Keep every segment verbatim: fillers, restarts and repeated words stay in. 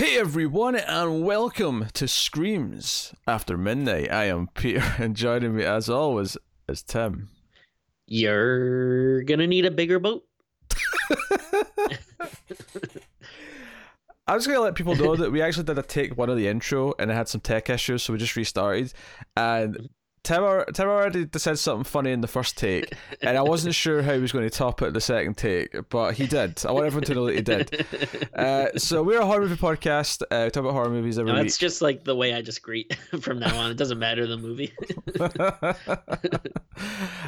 Hey everyone, and welcome to Screams After Midnight. I am Peter, and joining me as always is Tim. You're gonna need a bigger boat. I was gonna let people know that we actually did a take one of the intro, and I had some tech issues, so we just restarted. And Tim, Tim already said something funny in the first take, and I wasn't sure how he was going to top it in the second take, but he did. I want everyone to know that he did. Uh, so we're a horror movie podcast. Uh, we talk about horror movies every no, week. That's just like the way I just greet from now on. It doesn't matter the movie.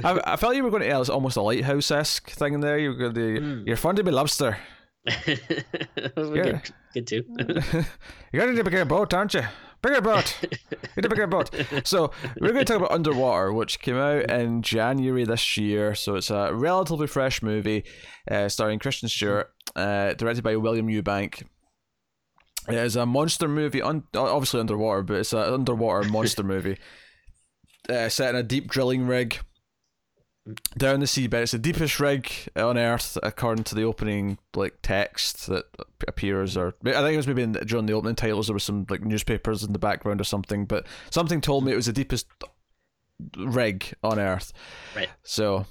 I, I felt you were going to air almost a Lighthouse-esque thing in there. You were going to do, mm. You're fun to be lobster. good, good too. You're going to be a boat, aren't you? Bigger boat. We did a bigger boat. So we're going to talk about Underwater, which came out in January this year. So it's a relatively fresh movie, uh, starring Christian Stewart, uh, directed by William Eubank. It is a monster movie, un- obviously underwater, but it's an underwater monster movie uh, set in a deep drilling rig down the seabed. It's the deepest rig on Earth, according to the opening like text that appears, or I think it was maybe in, during the opening titles there was some like newspapers in the background or something, but something told me it was the deepest rig on Earth. Right. So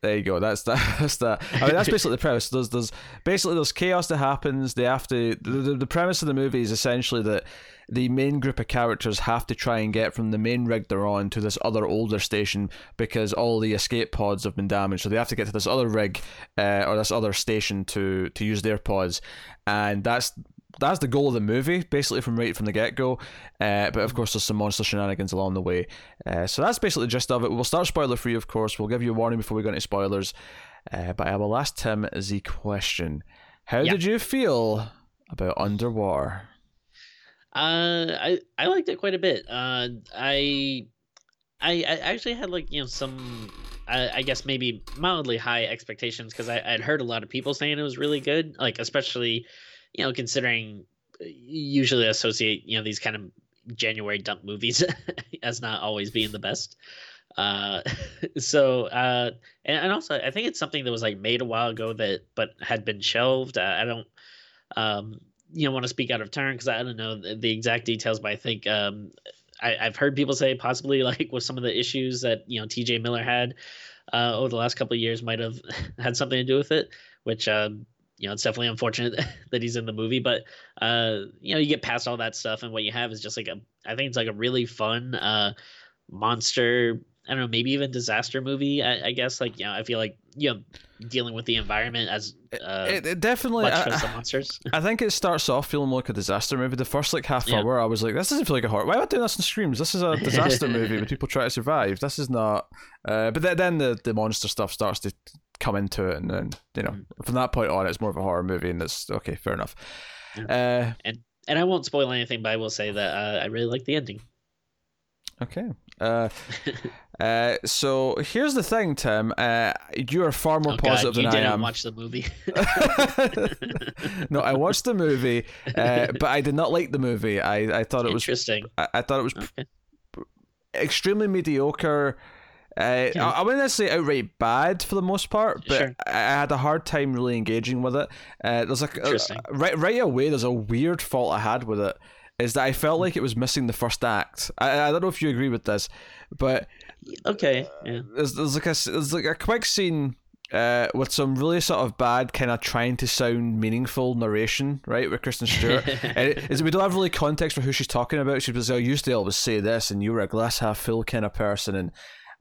there you go. That's that. That's that. I mean, that's basically the premise. There's there's basically there's chaos that happens. They have to. The, the, the premise of the movie is essentially that the main group of characters have to try and get from the main rig they're on to this other older station because all the escape pods have been damaged. So they have to get to this other rig uh, or this other station to to use their pods, and that's that's the goal of the movie, basically from right from the get go. Uh, but of course, there's some monster shenanigans along the way. Uh, so that's basically the gist of it. We'll start spoiler free, of course. We'll give you a warning before we go into spoilers. Uh, but I will ask Tim the question: How yeah. did you feel about Underwater? Uh, I, I liked it quite a bit. Uh, I, I, I actually had like, you know, some, I, I guess maybe mildly high expectations because I'd heard a lot of people saying it was really good. Like, especially, you know, considering usually I associate, you know, these kind of January dump movies as not always being the best. Uh, so, uh, and, and also I think it's something that was like made a while ago that, but had been shelved. I, I don't, um, you know, want to speak out of turn because I don't know the, the exact details, but I think um, I, I've heard people say possibly like with some of the issues that, you know, T J Miller had uh, over the last couple of years might have had something to do with it, which, um, you know, it's definitely unfortunate that he's in the movie. But, uh, you know, you get past all that stuff and what you have is just like a I think it's like a really fun uh, monster, I don't know, maybe even disaster movie, I, I guess. Like, you know, I feel like, you know, dealing with the environment as uh, it, it definitely much I, as the monsters. I think it starts off feeling like a disaster movie. The first like half yeah. hour, I was like, "This doesn't feel like a horror. Why am I doing this in Screams? This is a disaster movie where people try to survive. This is not." Uh, but th- then the the monster stuff starts to come into it, and then you know from that point on, it's more of a horror movie, and it's okay, fair enough. Yeah. Uh, and and I won't spoil anything, but I will say that uh, I really like the ending. Okay. Uh, uh, so here's the thing, Tim. Uh, you are far more oh positive God, than I am. You didn't watch the movie. No, I watched the movie, uh, but I did not like the movie. I, I thought it was interesting. I, I thought it was okay. p- extremely mediocre. Uh, okay. I, I wouldn't necessarily outright bad for the most part, but sure. I, I had a hard time really engaging with it. Uh, there's like a, a, right right away. There's a weird fault I had with it. Is that I felt like it was missing the first act. I, I don't know if you agree with this, but okay, yeah. uh, there's, there's like a there's like a quick scene uh, with some really sort of bad kind of trying to sound meaningful narration, right, with Kristen Stewart. And it, is we don't have really context for who she's talking about. She was like, "I used to always say this, and you were a glass half full kind of person, and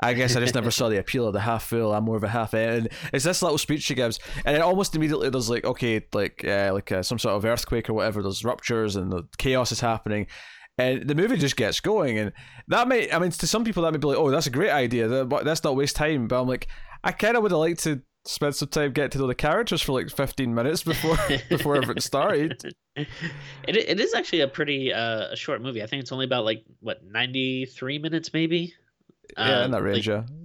I guess I just never saw the appeal of the half full. I'm more of a half end." And it's this little speech she gives, and it almost immediately there's like okay, like uh, like uh, some sort of earthquake or whatever. There's ruptures and the chaos is happening, and the movie just gets going. And that may, I mean, to some people that may be like, "Oh, that's a great idea. That's not waste time." But I'm like, I kind of would have liked to spend some time getting to know the characters for like fifteen minutes before before it started. It it is actually a pretty uh, a short movie. I think it's only about like what ninety-three minutes, maybe. Yeah, in that range, um, like, yeah.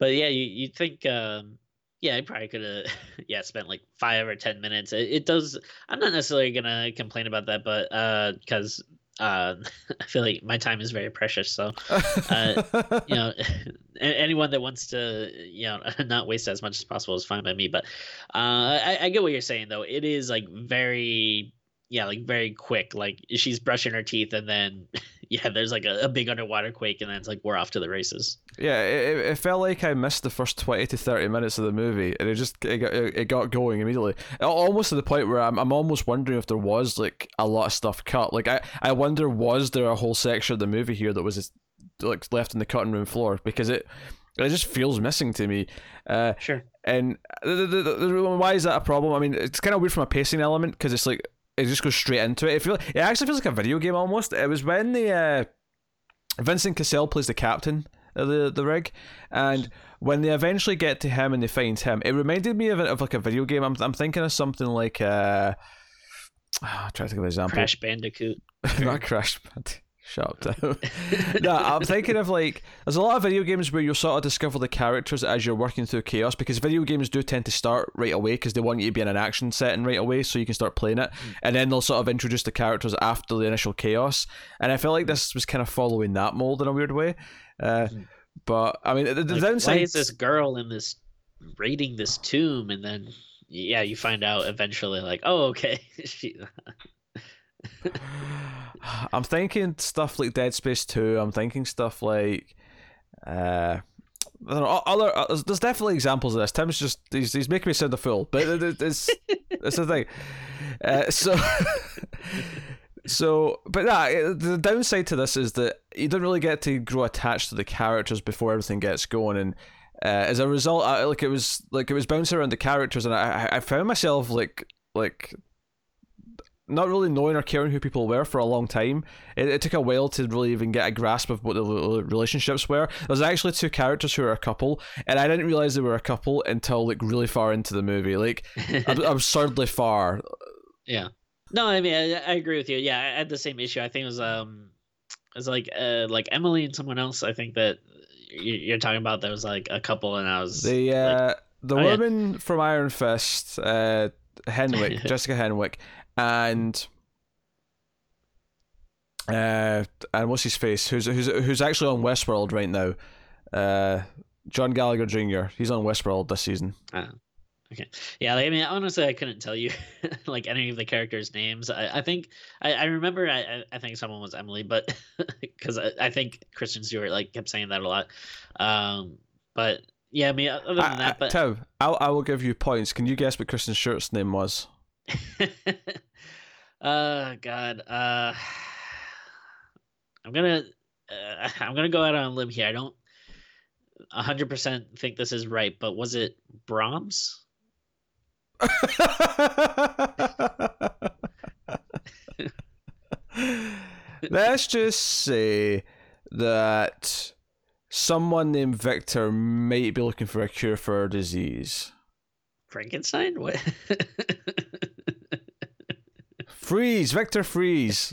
But yeah, you you think, um, yeah, I probably could have, yeah, spent like five or ten minutes. It, it does. I'm not necessarily gonna complain about that, but uh, because uh, I feel like my time is very precious. So, uh, you know, anyone that wants to, you know, not waste as much as possible is fine by me. But uh, I, I get what you're saying, though. It is like very yeah, like very quick. Like she's brushing her teeth, and then yeah, there's like a, a big underwater quake, and then it's like we're off to the races. Yeah, it, it felt like I missed the first twenty to thirty minutes of the movie, and it just it got, it got going immediately. Almost to the point where I'm I'm almost wondering if there was like a lot of stuff cut. Like I I wonder was there a whole section of the movie here that was just, like left in the cutting room floor, because it it just feels missing to me. Uh, sure. And the, the, the, the, why is that a problem? I mean, it's kind of weird from a pacing element, because it's like it just goes straight into it. It, feel, it actually feels like a video game almost. It was when the uh, Vincent Cassell plays the captain of the, the rig, and when they eventually get to him and they find him, it reminded me of, of like a video game. I'm I'm thinking of something like uh, oh, I'm trying to think of an example. Crash Bandicoot. Not Crash Bandicoot. Shut up. No, I'm thinking of like there's a lot of video games where you sort of discover the characters as you're working through chaos, because video games do tend to start right away because they want you to be in an action setting right away so you can start playing it, mm. and then they'll sort of introduce the characters after the initial chaos. And I feel like this was kind of following that mold in a weird way. Uh, mm. But I mean, the, the like, downside why is this girl in this raiding this tomb, and then yeah, you find out eventually like, oh okay, she. I'm thinking stuff like Dead Space two. I'm thinking stuff like uh, I don't know. Other uh, there's definitely examples of this. Tim's just he's, he's making me sound a fool, but it's it's the thing. Uh, so so, but nah, the downside to this is that you don't really get to grow attached to the characters before everything gets going, and uh, as a result, I, like it was like it was bouncing around the characters, and I I found myself like like. not really knowing or caring who people were for a long time. It, it took a while to really even get a grasp of what the relationships were. There's actually two characters who are a couple, and I didn't realize they were a couple until like really far into the movie, like ab- absurdly far. Yeah. No, I mean, I, I agree with you. Yeah, I had the same issue. I think it was um, it was like uh, like Emily and someone else. I think that you're talking about that was like a couple, and I was the uh, like, the oh, woman yeah. from Iron Fist, uh, Henwick, Jessica Henwick. And uh, and what's his face? Who's who's who's actually on Westworld right now? Uh, John Gallagher Junior He's on Westworld this season. Uh, okay, yeah. Like, I mean, honestly, I couldn't tell you like any of the characters' names. I, I think I, I remember. I I think someone was Emily, but because I, I think Christian Stewart like kept saying that a lot. Um, but yeah, I mean, other than I, that, I, but Tim, I I will give you points. Can you guess what Kristen Stewart's name was? uh god uh i'm gonna uh, i'm gonna go out on a limb here. I don't one hundred percent think this is right, but was it Brahms? Let's just say that someone named Victor might be looking for a cure for a disease. Frankenstein? What? Freeze, Victor Freeze.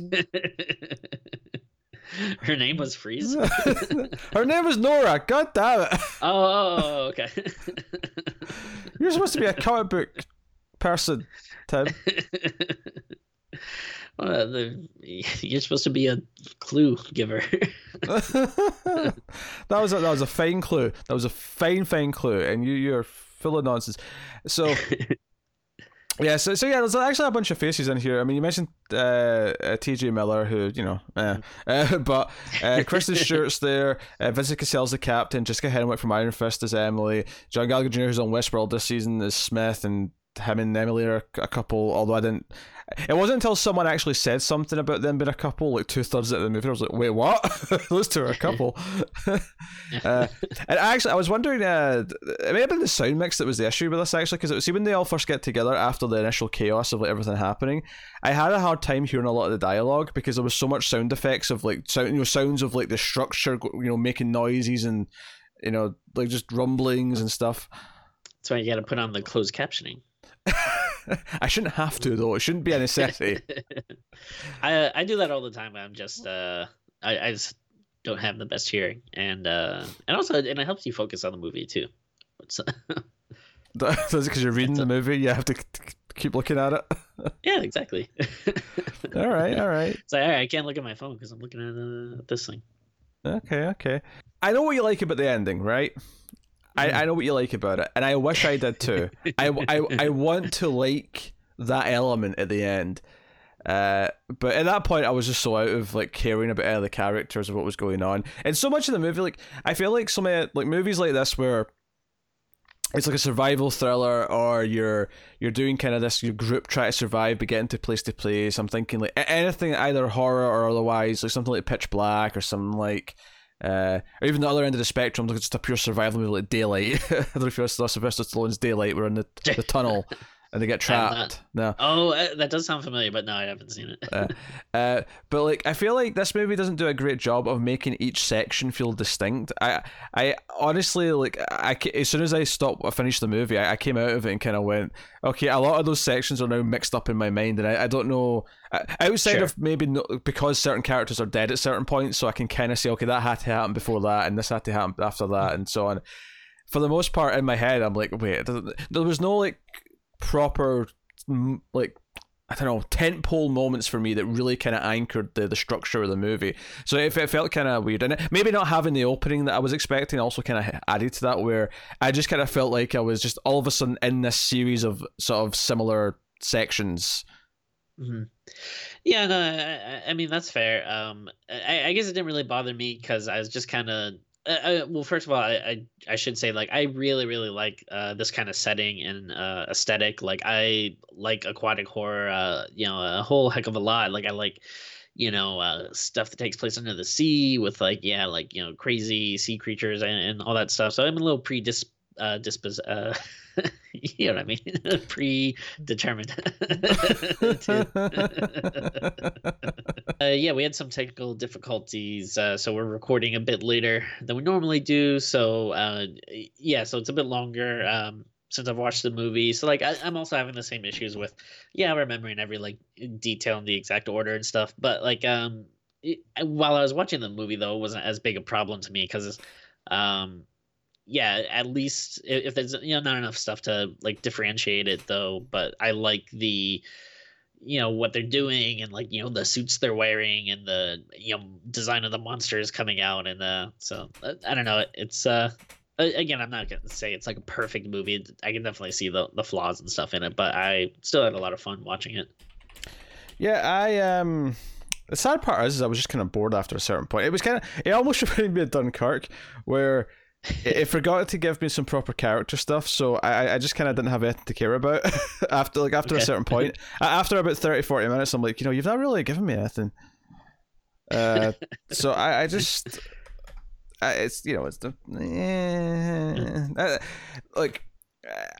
Her name was Freeze? Her name was Nora, god damn it. Oh, okay. You're supposed to be a comic book person, Tim. Well, the, you're supposed to be a clue giver. that was a, that was a fine clue. That was a fine, fine clue, and you, you're full of nonsense. So... Yeah, so so yeah, there's actually a bunch of faces in here. I mean, you mentioned uh, uh, T J Miller, who you know, eh. uh, but uh, Kristen Stewart's there. Uh, Vincent Cassell's the captain. Jessica Henwick from Iron Fist is Emily. John Gallagher Junior, who's on Westworld this season, is Smith, and him and Emily are a, a couple. Although I didn't, it wasn't until someone actually said something about them being a couple, like two thirds of the movie, I was like, wait, what? Those two are a couple. uh, and actually, I was wondering, uh, it may have been the sound mix that was the issue with this actually, because it was see when they all first get together after the initial chaos of like everything happening, I had a hard time hearing a lot of the dialogue because there was so much sound effects of like sound, you know, sounds of like the structure, you know, making noises and you know, like just rumblings and stuff. That's why you got to put on the closed captioning. I shouldn't have to though. It shouldn't be a necessity. I I do that all the time. I'm just uh I, I just don't have the best hearing, and uh and also and it helps you focus on the movie too. That's because you're reading the movie. You have to keep looking at it. Yeah, exactly. all right, all right. It's like all right, I can't look at my phone because I'm looking at uh, this thing. Okay, okay. I know what you like about the ending, right? I, I know what you like about it, and I wish I did too. I, I, I want to like that element at the end. Uh, but at that point, I was just so out of like caring about any of the characters or what was going on. And so much of the movie, like I feel like some of like movies like this where it's like a survival thriller, or you're you're doing kind of this your group try to survive but getting to place to place. I'm thinking like anything either horror or otherwise, like something like Pitch Black or something like, uh, or even the other end of the spectrum, like just a pure survival movie like Daylight. I don't know if you're Sylvester Stallone's Daylight. We're in the the tunnel. And they get trapped. No. Oh, that does sound familiar, but no, I haven't seen it. uh, uh, but like, I feel like this movie doesn't do a great job of making each section feel distinct. I, I honestly like. I as soon as I stopped, I finished the movie. I, I came out of it and kind of went, okay. A lot of those sections are now mixed up in my mind, and I, I don't know. Outside sure. of maybe not, because certain characters are dead at certain points, so I can kind of say, okay, that had to happen before that, and this had to happen after that, and so on. For the most part, in my head, I'm like, wait, there was no like. proper like I don't know tentpole moments for me that really kind of anchored the, the structure of the movie, so it, it felt kind of weird. And it, maybe not having the opening that I was expecting also kind of added to that, where I just kind of felt like I was just all of a sudden in this series of sort of similar sections. Mm-hmm. Yeah, no, I, I mean that's fair. um I, I guess it didn't really bother me because I was just kind of Uh, well, first of all, I, I I should say like I really really like uh, this kind of setting and uh, aesthetic. Like I like aquatic horror, uh, you know, a whole heck of a lot. Like I like, you know, uh, stuff that takes place under the sea with like yeah, like you know, crazy sea creatures and, and all that stuff. So I'm a little predisposed. Uh, dispos- uh, you know what I mean? Predetermined. uh, yeah, we had some technical difficulties, uh, so we're recording a bit later than we normally do. So, uh, yeah, so it's a bit longer um, since I've watched the movie. So, like, I- I'm also having the same issues with, yeah, remembering every, like, detail in the exact order and stuff. But, like, um, it- while I was watching the movie, though, it wasn't as big a problem to me because it's... Um, yeah, at least if there's you know not enough stuff to like differentiate it though, but I like the you know what they're doing and like you know the suits they're wearing and the you know design of the monsters coming out and uh so I don't know, it's uh again I'm not gonna say it's like a perfect movie. I can definitely see the the flaws and stuff in it, but I still had a lot of fun watching it. Yeah, I um. The sad part is, is I was just kind of bored after a certain point. It was kind of it almost reminded me of Dunkirk where. It forgot to give me some proper character stuff, so I, I just kind of didn't have anything to care about after like after okay. a certain point. After about thirty, forty minutes, I'm like, you know, you've not really given me anything. Uh, so I, I just, I, it's you know, it's the eh, I, like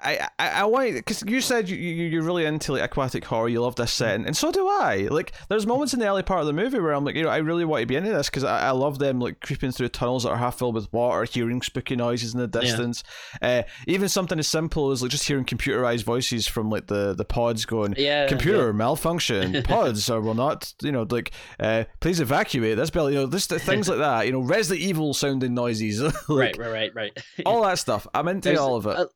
I I, I want because you said you, you you're really into like aquatic horror, you love this setting, and so do I. Like, there's moments in the early part of the movie where I'm like, you know, I really want to be into this because I, I love them like creeping through tunnels that are half filled with water, hearing spooky noises in the distance. Yeah. Uh, even something as simple as like just hearing computerized voices from like the, the pods going, yeah, computer yeah. malfunction, pods or will not, you know, like uh, please evacuate this building, you know, this things like that, you know, Resident Evil sounding noises, like, right, right, right, right, all that stuff. I'm into there's, all of it. Uh,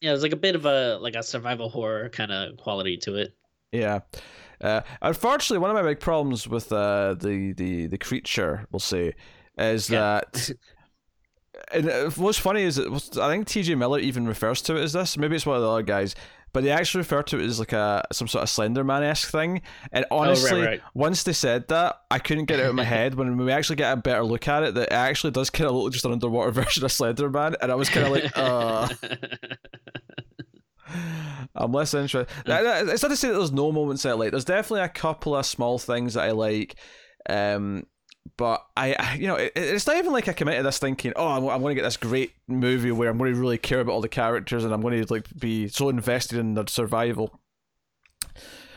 Yeah, there's like a bit of a like a survival horror kind of quality to it. Yeah, uh, unfortunately, one of my big problems with uh, the the the creature, we'll say, is yeah. that. And what's funny is that I think T J Miller even refers to it as this. Maybe it's one of the other guys, but they actually refer to it as like a some sort of Slender Man-esque thing. And honestly, oh, right, right. once they said that, I couldn't get it out of my head. When we actually get a better look at it, that it actually does kind of look just an underwater version of Slender Man. And I was kind of like, uh I'm less interested. It's not to say that there's no moments I like. There's definitely a couple of small things that I like. Um. But I, I, you know, it, it's not even like I committed this thinking, oh, I'm, I'm going to get this great movie where I'm going to really care about all the characters and I'm going to like be so invested in their survival.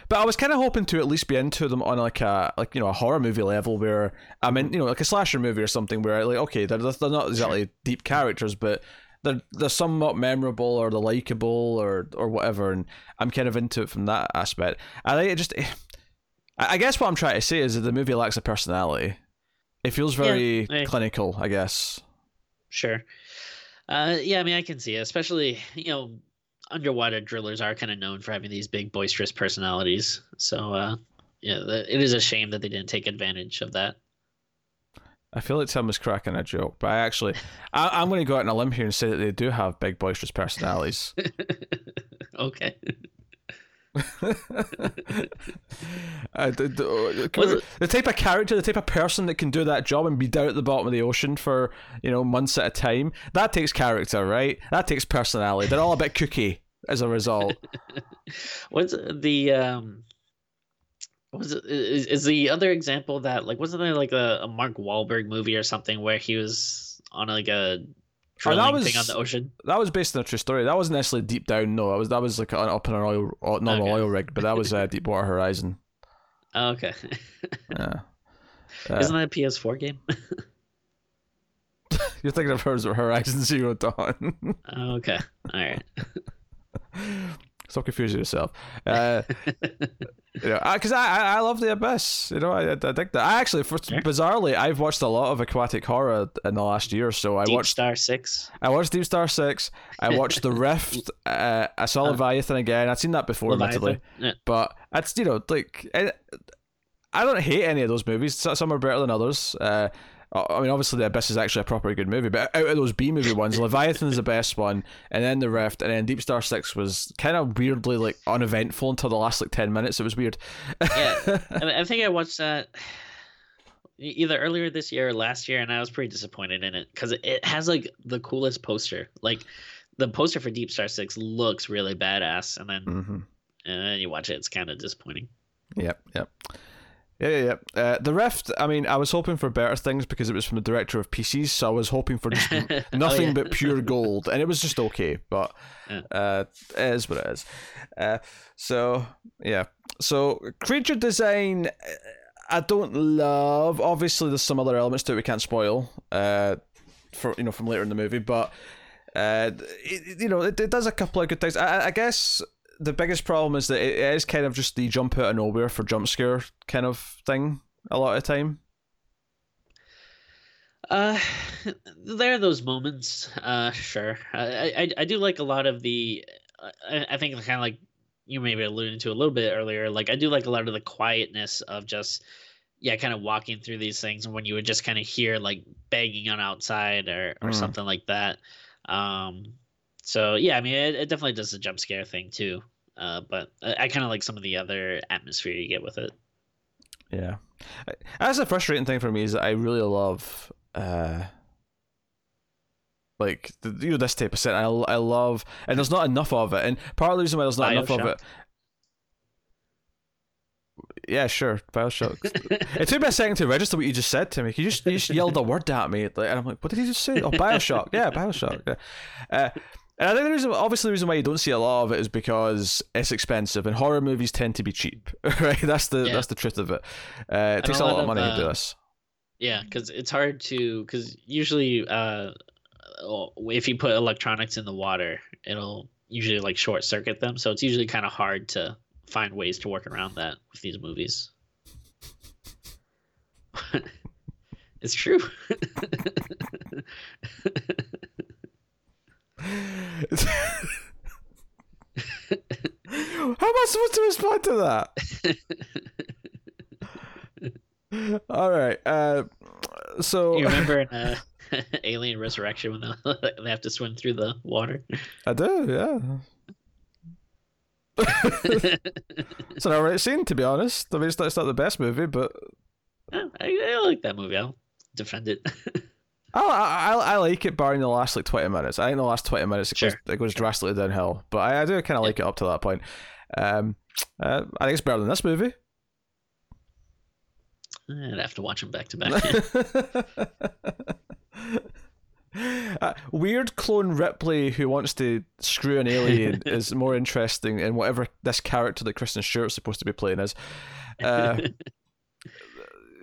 But I was kind of hoping to at least be into them on like a like you know a horror movie level where I'm in, you know, like a slasher movie or something where I like okay they're they're not exactly deep characters but they're they're somewhat memorable or they're likable or or whatever, and I'm kind of into it from that aspect. I like it just. I guess what I'm trying to say is that the movie lacks a personality. It feels very yeah, I, clinical, I guess. Sure. Uh, yeah, I mean, I can see it. Especially, you know, underwater drillers are kind of known for having these big, boisterous personalities. So, uh, yeah, the, it is a shame that they didn't take advantage of that. I feel like Tim was cracking a joke, but I actually... I, I'm going to go out on a limb here and say that they do have big, boisterous personalities. Okay. uh, the, the, we, the type of character, the type of person that can do that job and be down at the bottom of the ocean for, you know, months at a time, that takes character, right? That takes personality. They're all a bit kooky as a result. What's the um was it, is, is the other example that, like, wasn't there like a, a Mark Wahlberg movie or something where he was on like a Oh, that was, thing on the ocean. That was based on a true story. That wasn't necessarily deep down. No, that was that was like an up in an oil, normal okay. oil rig. But that was uh, Deepwater Horizon. Oh, okay. Yeah. Uh, Isn't that a P S four game? You're thinking of Horizon Zero Dawn. Oh, okay. All right. Stop confusing yourself. Uh, you know, because I, I I love The Abyss. You know, I I think that I actually, for, sure. bizarrely, I've watched a lot of aquatic horror in the last year or so. I Deep watched Star Six. I watched Deep Star Six. I watched The Rift. Uh, I saw oh. Leviathan again. I'd seen that before, admittedly, yeah. but it's you know like I, I don't hate any of those movies. Some are better than others. Uh, I mean, obviously, The Abyss is actually a proper good movie, but out of those B-movie ones, Leviathan is the best one, and then The Rift, and then Deep Star Six was kind of weirdly, like, uneventful until the last, like, ten minutes. It was weird. Yeah, I think I watched that either earlier this year or last year, and I was pretty disappointed in it, because it has, like, the coolest poster. Like, the poster for Deep Star Six looks really badass, and then, mm-hmm. and then you watch it, it's kind of disappointing. Yep, yep. Yeah, yeah, yeah. Uh, The Rift, I mean, I was hoping for better things because it was from the director of P Cs, so I was hoping for just nothing oh, yeah. but pure gold, and it was just okay, but yeah. uh, it is what it is. Uh, so, yeah. So, creature design, I don't love. Obviously, there's some other elements to it we can't spoil uh, for you know from later in the movie, but, uh, it, you know, it, it does a couple of good things. I, I guess... The biggest problem is that it is kind of just the jump out of nowhere for jump scare kind of thing a lot of the time. Uh, there are those moments, uh, sure. I, I, I do like a lot of the... I, I think kind of like you maybe alluded to a little bit earlier, like I do like a lot of the quietness of just, yeah, kind of walking through these things when you would just kind of hear like banging on outside or, or mm. something like that. Um, so, yeah, I mean, it, it definitely does the jump scare thing too. Uh, but I, I kind of like some of the other atmosphere you get with it. Yeah. That's the frustrating thing for me is that I really love, uh, like, the, you know, this type of set. I, I love, and there's not enough of it. And part of the reason why there's not Bioshock. enough of it. Yeah, sure. Bioshock. It took me a second to register what you just said to me. You just, you just yelled a word at me. Like, and I'm like, what did he just say? Oh, Bioshock. Yeah, Bioshock. Yeah. Uh, And I think the reason, obviously the reason why you don't see a lot of it is because it's expensive, and horror movies tend to be cheap, right? That's the yeah. that's the truth of it. Uh, it takes a lot, a lot of money of, uh, to do this. Yeah, because it's hard to, because usually uh, if you put electronics in the water, it'll usually like short circuit them. So it's usually kind of hard to find ways to work around that with these movies. It's true. How am I supposed to respond to that? All right. Uh, so you remember in, uh, Alien Resurrection when they, they have to swim through the water? I do, yeah. It's an alright scene, to be honest. I mean, it's not, it's not the best movie, but I, I like that movie. I'll defend it. I, I I like it barring the last like twenty minutes. I think the last twenty minutes it sure. goes, it goes sure. drastically downhill, but I, I do kind of yeah. like it up to that point. Um, uh, I think it's better than this movie. I'd have to watch them back to back. Uh, weird clone Ripley who wants to screw an alien is more interesting in whatever this character that Kristen Stewart's supposed to be playing is. Uh,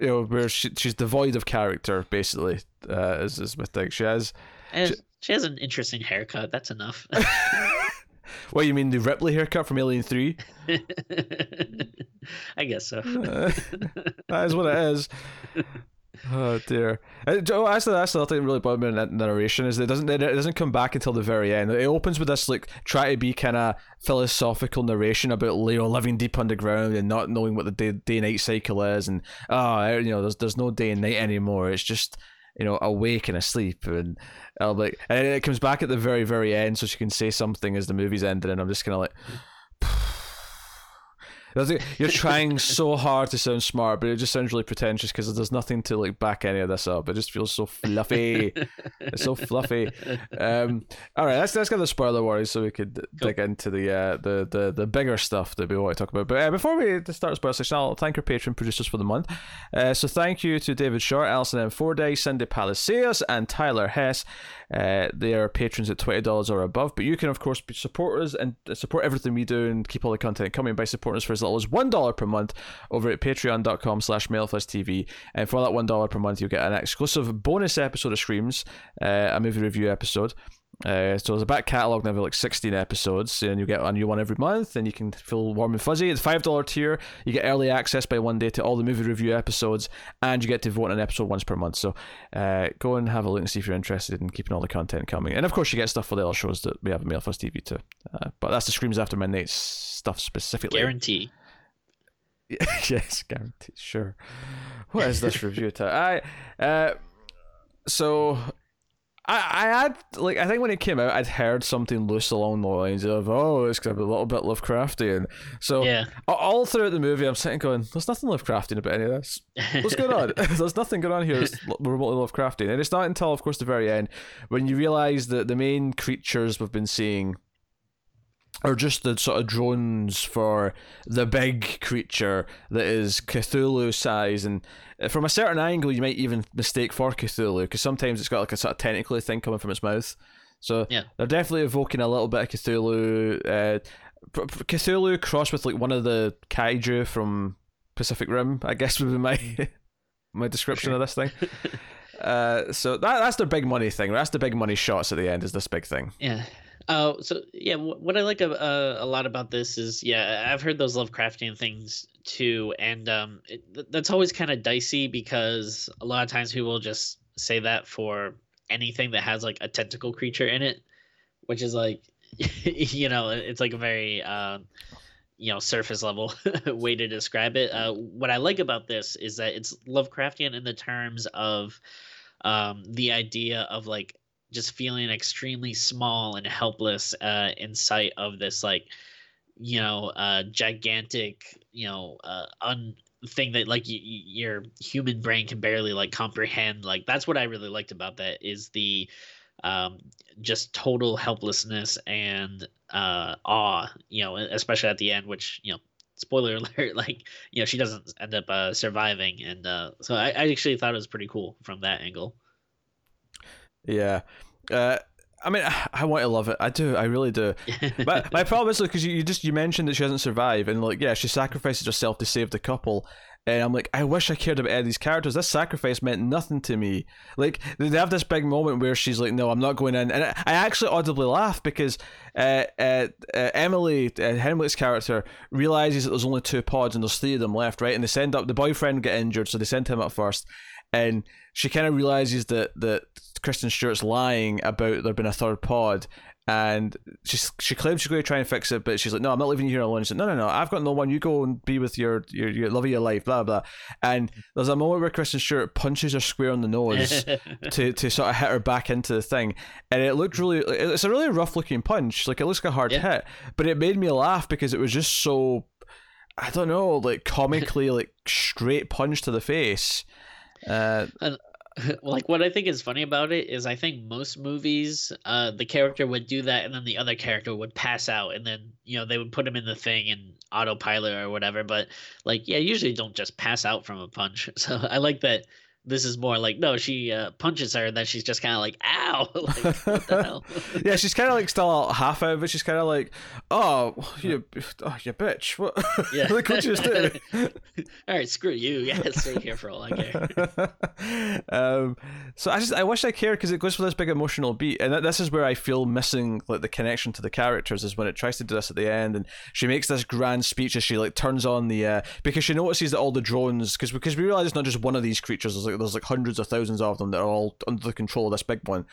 you know, where she, she's devoid of character, basically, uh, is, is my thing. She has... She, she has an interesting haircut, that's enough. What, you mean the Ripley haircut from Alien three? I guess so. Uh, that is what it is. Oh, dear. Oh, that's the, that's the other thing that really bothered me in that narration, is that it doesn't, it doesn't come back until the very end. It opens with this, like, try to be kind of philosophical narration about, you know, living deep underground and not knowing what the day, day and night cycle is, and, oh, you know, there's there's no day and night anymore. It's just, you know, awake and asleep. And I'll be like, and it comes back at the very, very end, so she can say something as the movie's ending, and I'm just kind of like... You're trying so hard to sound smart, but it just sounds really pretentious because there's nothing to like back any of this up. It just feels so fluffy. It's so fluffy. Um, all right, let's let's get the spoiler worries so we could cool. dig into the uh, the the the bigger stuff that we want to talk about. But uh, before we start the spoiler section, I'll thank our Patreon producers for the month. Uh, so thank you to David Short, Alison M. Forday, Cindy Palacios, and Tyler Hess. Uh, they are patrons at twenty dollars or above. But you can of course support us and support everything we do and keep all the content coming by supporting us for as little as one dollar per month over at patreon dot com slash mail fuzz T V, and for that one dollar per month you'll get an exclusive bonus episode of Screams, uh, a movie review episode. Uh, so there's a back catalogue now of like sixteen episodes, and you get a new one every month, and you can feel warm and fuzzy. At the five dollar tier you get early access by one day to all the movie review episodes, and you get to vote on an episode once per month. So uh, go and have a look and see if you're interested in keeping all the content coming. And of course you get stuff for the other shows that we have at MailFuzzTV too, uh, but that's the Screams After Midnight stuff specifically. Guarantee. Yes, guaranteed. Sure. What is this review to? I uh, so I, I had like I think when it came out, I'd heard something loose along the lines of, oh, it's gonna be a little bit Lovecraftian. So yeah. all throughout the movie, I'm sitting going, there's nothing Lovecraftian about any of this. What's going on? There's nothing going on here that's remotely Lovecraftian. And it's not until, of course, the very end when you realise that the main creatures we've been seeing are just the sort of drones for the big creature that is Cthulhu size, and from a certain angle you might even mistake for Cthulhu, because sometimes it's got like a sort of tentacle thing coming from its mouth. So yeah. they're definitely evoking a little bit of Cthulhu, uh, Cthulhu crossed with like one of the kaiju from Pacific Rim, I guess would be my my description of this thing. Uh, so that that's their big money thing. That's the big money shots at the end, is this big thing. Yeah. Oh, uh, so yeah, what I like a, a, a lot about this is, yeah, I've heard those Lovecraftian things too, and um, it, that's always kind of dicey, because a lot of times people will just say that for anything that has like a tentacle creature in it, which is like, you know, it's like a very, uh, you know, surface level way to describe it. Uh, what I like about this is that it's Lovecraftian in the terms of um, the idea of like, just feeling extremely small and helpless uh, in sight of this, like, you know, uh, gigantic, you know, uh, un thing that like y- your human brain can barely like comprehend. Like, that's what I really liked about that, is the um, just total helplessness and uh, awe, you know, especially at the end, which, you know, spoiler alert, like, you know, she doesn't end up uh, surviving. And uh, so I-, I actually thought it was pretty cool from that angle. Yeah, uh, I mean, I, I want to love it. I do, I really do. But my problem is, because you, you just you mentioned that she doesn't survive, and like, yeah, she sacrifices herself to save the couple, and I'm like, I wish I cared about any of these characters. This sacrifice meant nothing to me. Like, they have this big moment where she's like, "No, I'm not going in," and I, I actually audibly laugh because uh, uh, uh, Emily uh, Henwick's character realizes that there's only two pods and there's three of them left, right? And they send up the boyfriend get injured, so they send him up first. And she kind of realizes that that Kristen Stewart's lying about there being a third pod, and she she claims she's going to try and fix it, but she's like, "No, I'm not leaving you here alone." She's like, "No, no, no, I've got no one. You go and be with your your, your love of your life." Blah blah. And there's a moment where Kristen Stewart punches her square on the nose to to sort of hit her back into the thing, and it looked really. It's a really rough looking punch. Like, it looks like a hard yeah. hit, but it made me laugh because it was just so, I don't know, like comically like straight punch to the face. Uh, and, like, what I think is funny about it is I think most movies, uh, the character would do that and then the other character would pass out, and then, you know, they would put him in the thing and autopilot or whatever. But like, yeah, usually don't just pass out from a punch. So I like that this is more like, no, she uh, punches her and then she's just kind of like, ow. Like, what the hell? Yeah, she's kind of like still half out, but she's kind of like, oh, you, oh, you bitch. What? Yeah. Look what you just did. All right, screw you. Yeah, stay here for all I care. um, so I just, I wish I cared, because it goes for this big emotional beat, and that, this is where I feel missing like the connection to the characters, is when it tries to do this at the end, and she makes this grand speech as she like turns on the, uh, because she notices that all the drones, because because we realize it's not just one of these creatures, there's like there's like hundreds of thousands of them that are all under the control of this big one,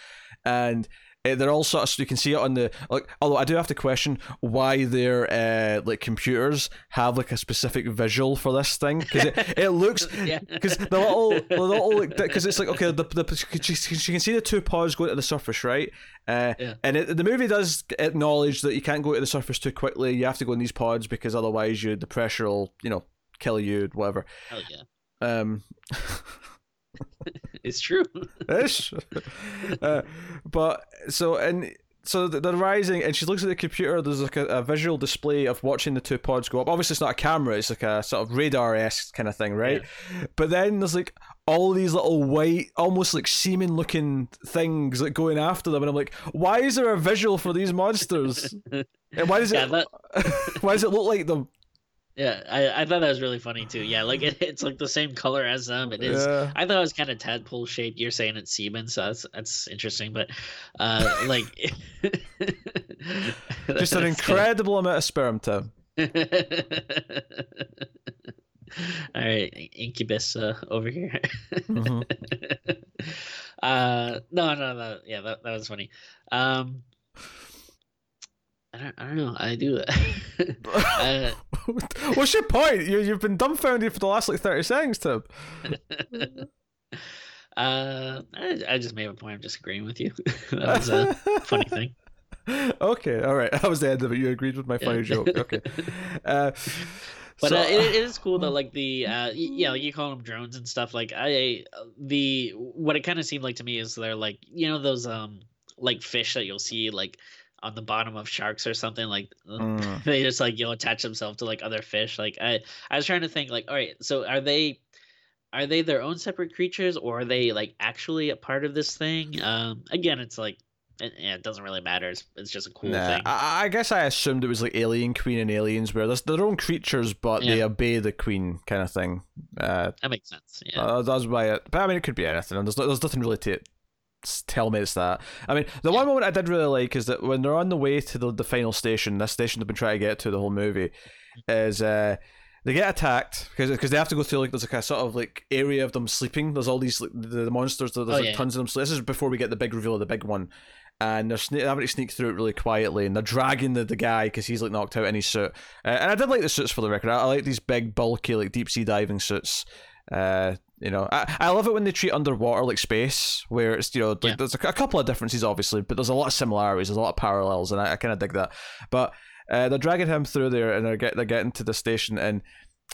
and Uh, they're all sort of, so you can see it on the, like, although I do have to question why their uh, like computers have like a specific visual for this thing, because it, it looks, because yeah. the little, the little, because it's like, okay, the, the you can see the two pods going to the surface, right? Uh, yeah. And it, the movie does acknowledge that you can't go to the surface too quickly. You have to go in these pods because otherwise you the pressure will, you know, kill you, whatever. Oh yeah. Um. It's true. Ish. Uh, but so and so they're rising, and she looks at the computer. There's like a, a visual display of watching the two pods go up. Obviously, it's not a camera. It's like a sort of radar-esque kind of thing, right? Yeah. But then there's like all these little white, almost like semen-looking things like going after them, and I'm like, why is there a visual for these monsters? And why does yeah, it? That... why does it look like them? Yeah, I, I thought that was really funny too. Yeah, like it, it's like the same color as them. It is. Yeah. I thought it was kind of tadpole shaped. You're saying it's semen, so that's that's interesting. But uh, like, just an incredible amount of sperm, Tim. All right, incubus uh, over here. Mm-hmm. uh, no, no, no. Yeah, that that was funny. Um, I don't, I don't know. I do. uh, What's your point? You, you've been dumbfounded for the last like thirty seconds, Tim. uh, I, I just made a point. I'm just agreeing with you. That was a funny thing. Okay, all right. That was the end of it. You agreed with my funny yeah. joke. Okay. Uh, but so, uh, it, it is cool though. Like the uh, yeah, like you call them drones and stuff. Like I the what it kind of seemed like to me is they're like, you know, those um like fish that you'll see like on the bottom of sharks or something, like mm. they just like, you know, attach themselves to like other fish. Like I, I was trying to think like, all right, so are they, are they their own separate creatures, or are they like actually a part of this thing? Um, again, it's like, it, it doesn't really matter. It's, it's just a cool nah, thing. I, I guess I assumed it was like Alien Queen and Aliens, where they're their own creatures, but yeah. they obey the Queen kind of thing. Uh, that makes sense. Yeah, uh, that's why. It, but I mean, it could be anything. There's no, there's nothing really to it. Tell me it's that. I mean, the one moment I did really like is that when they're on the way to the, the final station, this station they've been trying to get to the whole movie, is uh, they get attacked because because they have to go through like there's like a sort of like area of them sleeping. There's all these like, the, the monsters. There's oh, like, yeah. tons of them. So this is before we get the big reveal of the big one, and they're sne- having to sneak through it really quietly, and they're dragging the, the guy because he's like knocked out in his suit. Uh, and I did like the suits for the record. I, I like these big bulky like deep sea diving suits. Uh, you know, I, I love it when they treat underwater like space, where it's, you know, like yeah. there's a, a couple of differences obviously, but there's a lot of similarities, there's a lot of parallels, and I, I kind of dig that. But uh, they're dragging him through there, and they're, get, they're getting to the station, and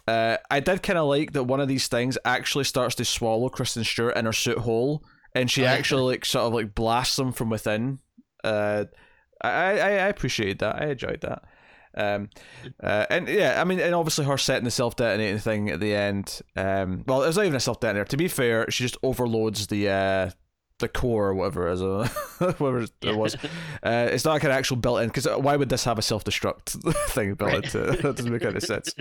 uh, I did kind of like that one of these things actually starts to swallow Kristen Stewart in her suit whole, and she oh, actually yeah. like sort of like blasts them from within. Uh, I, I, I appreciated that. I enjoyed that. Um, uh, and yeah, I mean, and obviously her setting the self-detonating thing at the end. Um, well, it was not even a self-detonator. To be fair, she just overloads the uh, the core or whatever it is, or whatever yeah. it was. Uh, it's not like an actual built-in, because why would this have a self-destruct thing built right. into it? That doesn't make any sense.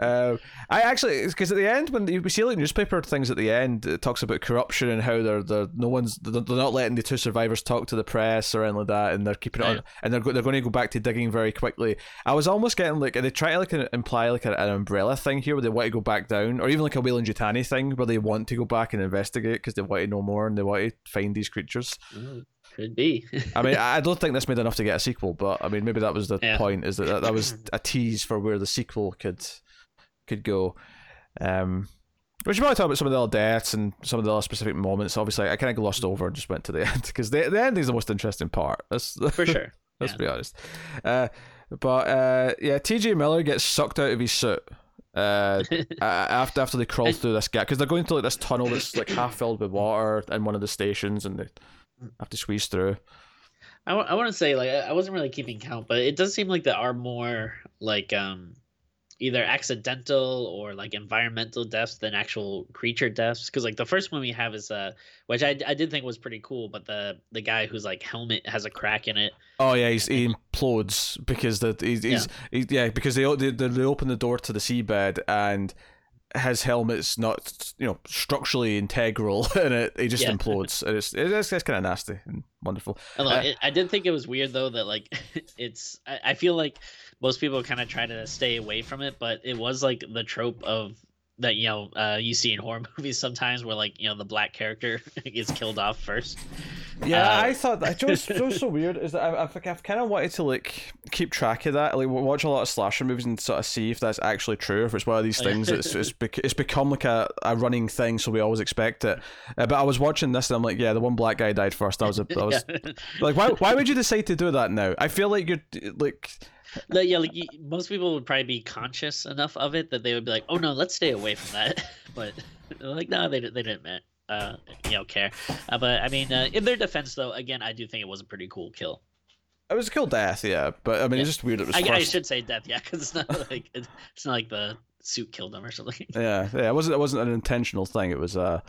Um, I actually, because at the end when you see like newspaper things at the end, it talks about corruption and how they're they're no one's they're not letting the two survivors talk to the press or anything like that, and they're keeping it on, and they're they're going to go back to digging very quickly. I was almost getting like, they try to like imply like an umbrella thing here where they want to go back down, or even like a Weyland Yutani thing where they want to go back and investigate because they want to know more and they want to find these creatures. Mm, could be. I mean, I don't think this made enough to get a sequel, but I mean, maybe that was the yeah. point, is that, that that was a tease for where the sequel could could go. Um, we should probably talk about some of the other deaths and some of the other specific moments. Obviously, I kind of glossed over and just went to the end, because the, the ending is the most interesting part. That's, for sure. Let's yeah. be honest. Uh, but uh, yeah, T J Miller gets sucked out of his suit. Uh, after after they crawl through this gap, because they're going through like this tunnel that's like half filled with water in one of the stations, and they have to squeeze through. I, w- I want to say like I wasn't really keeping count, but it does seem like there are more like um either accidental or like environmental deaths than actual creature deaths, because like the first one we have is uh which I, I did think was pretty cool, but the the guy whose like helmet has a crack in it. Oh yeah, he's, he implodes because the he's, yeah. he's he, yeah because they, they they open the door to the seabed, and his helmet's not, you know, structurally integral, and it he just yeah. implodes. And it's it's, it's kind of nasty and wonderful. I, uh, it, I did think it was weird though that like it's I, I feel like most people kind of try to stay away from it, but it was like the trope of that, you know, uh, you see in horror movies sometimes where, like, you know, the black character gets killed off first. Yeah, uh, I thought that. You know, what's, you know what's so weird is that I've, I've kind of wanted to, like, keep track of that. Like, watch a lot of slasher movies and sort of see if that's actually true, if it's one of these things that's it's, bec- it's become like a, a running thing, so we always expect it. Uh, but I was watching this and I'm like, yeah, the one black guy died first. I was, a, I was like, why why would you decide to do that now? I feel like you're like. Like, yeah, like you, most people would probably be conscious enough of it that they would be like, "Oh no, let's stay away from that." But like, no, they they didn't, uh, you know, care. Uh, but I mean, uh, in their defense, though, again, I do think it was a pretty cool kill. It was a cool death, yeah. But I mean, yeah. It's just weird. It was. I, I should say death, yeah, because it's not like it, it's not like the suit killed him or something. Yeah, yeah. It wasn't. It wasn't an intentional thing. It was. Uh,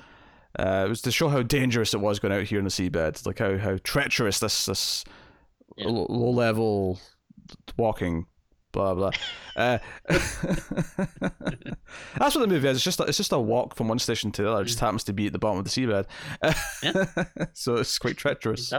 uh, it was to show how dangerous it was going out here in the seabed, like how how treacherous this this yeah. low, low level. Walking, blah blah. Uh, that's what the movie is. It's just a, it's just a walk from one station to the other. It just happens to be at the bottom of the seabed, yeah. So it's quite treacherous.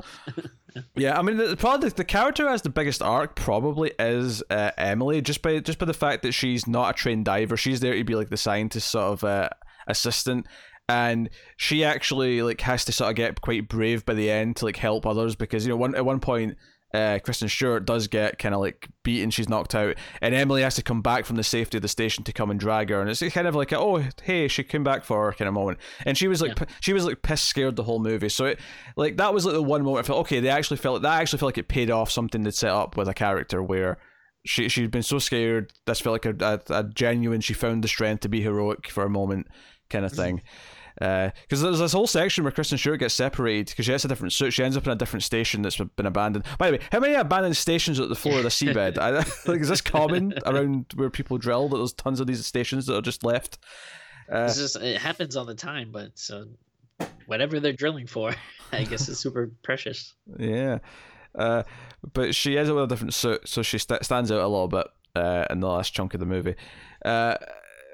Yeah, I mean, the, probably the character who has the biggest arc probably is uh, Emily, just by just by the fact that she's not a trained diver. She's there to be like the scientist sort of uh, assistant. And she actually like has to sort of get quite brave by the end to like help others because you know one at one point. Uh, Kristen Stewart does get kind of like beaten, she's knocked out, and Emily has to come back from the safety of the station to come and drag her, and it's kind of like a, oh hey she came back for her kind of moment, and she was like yeah. p- she was like piss scared the whole movie, so it like that was like the one moment I felt okay they actually felt that I actually felt like it paid off something they'd set up with a character where she, she'd been so scared this felt like a, a, a genuine she found the strength to be heroic for a moment kind of thing. Because uh, there's this whole section where Kristen Stewart gets separated because she has a different suit. She ends up in a different station that's been abandoned. By the way, how many abandoned stations are at the floor of the seabed? I, like, is this common around where people drill that there's tons of these stations that are just left? Uh, it's just, it happens all the time, but so whatever they're drilling for, I guess it's super precious. Yeah, uh, but she ends up with a different suit, so she st- stands out a little bit uh, in the last chunk of the movie. Uh,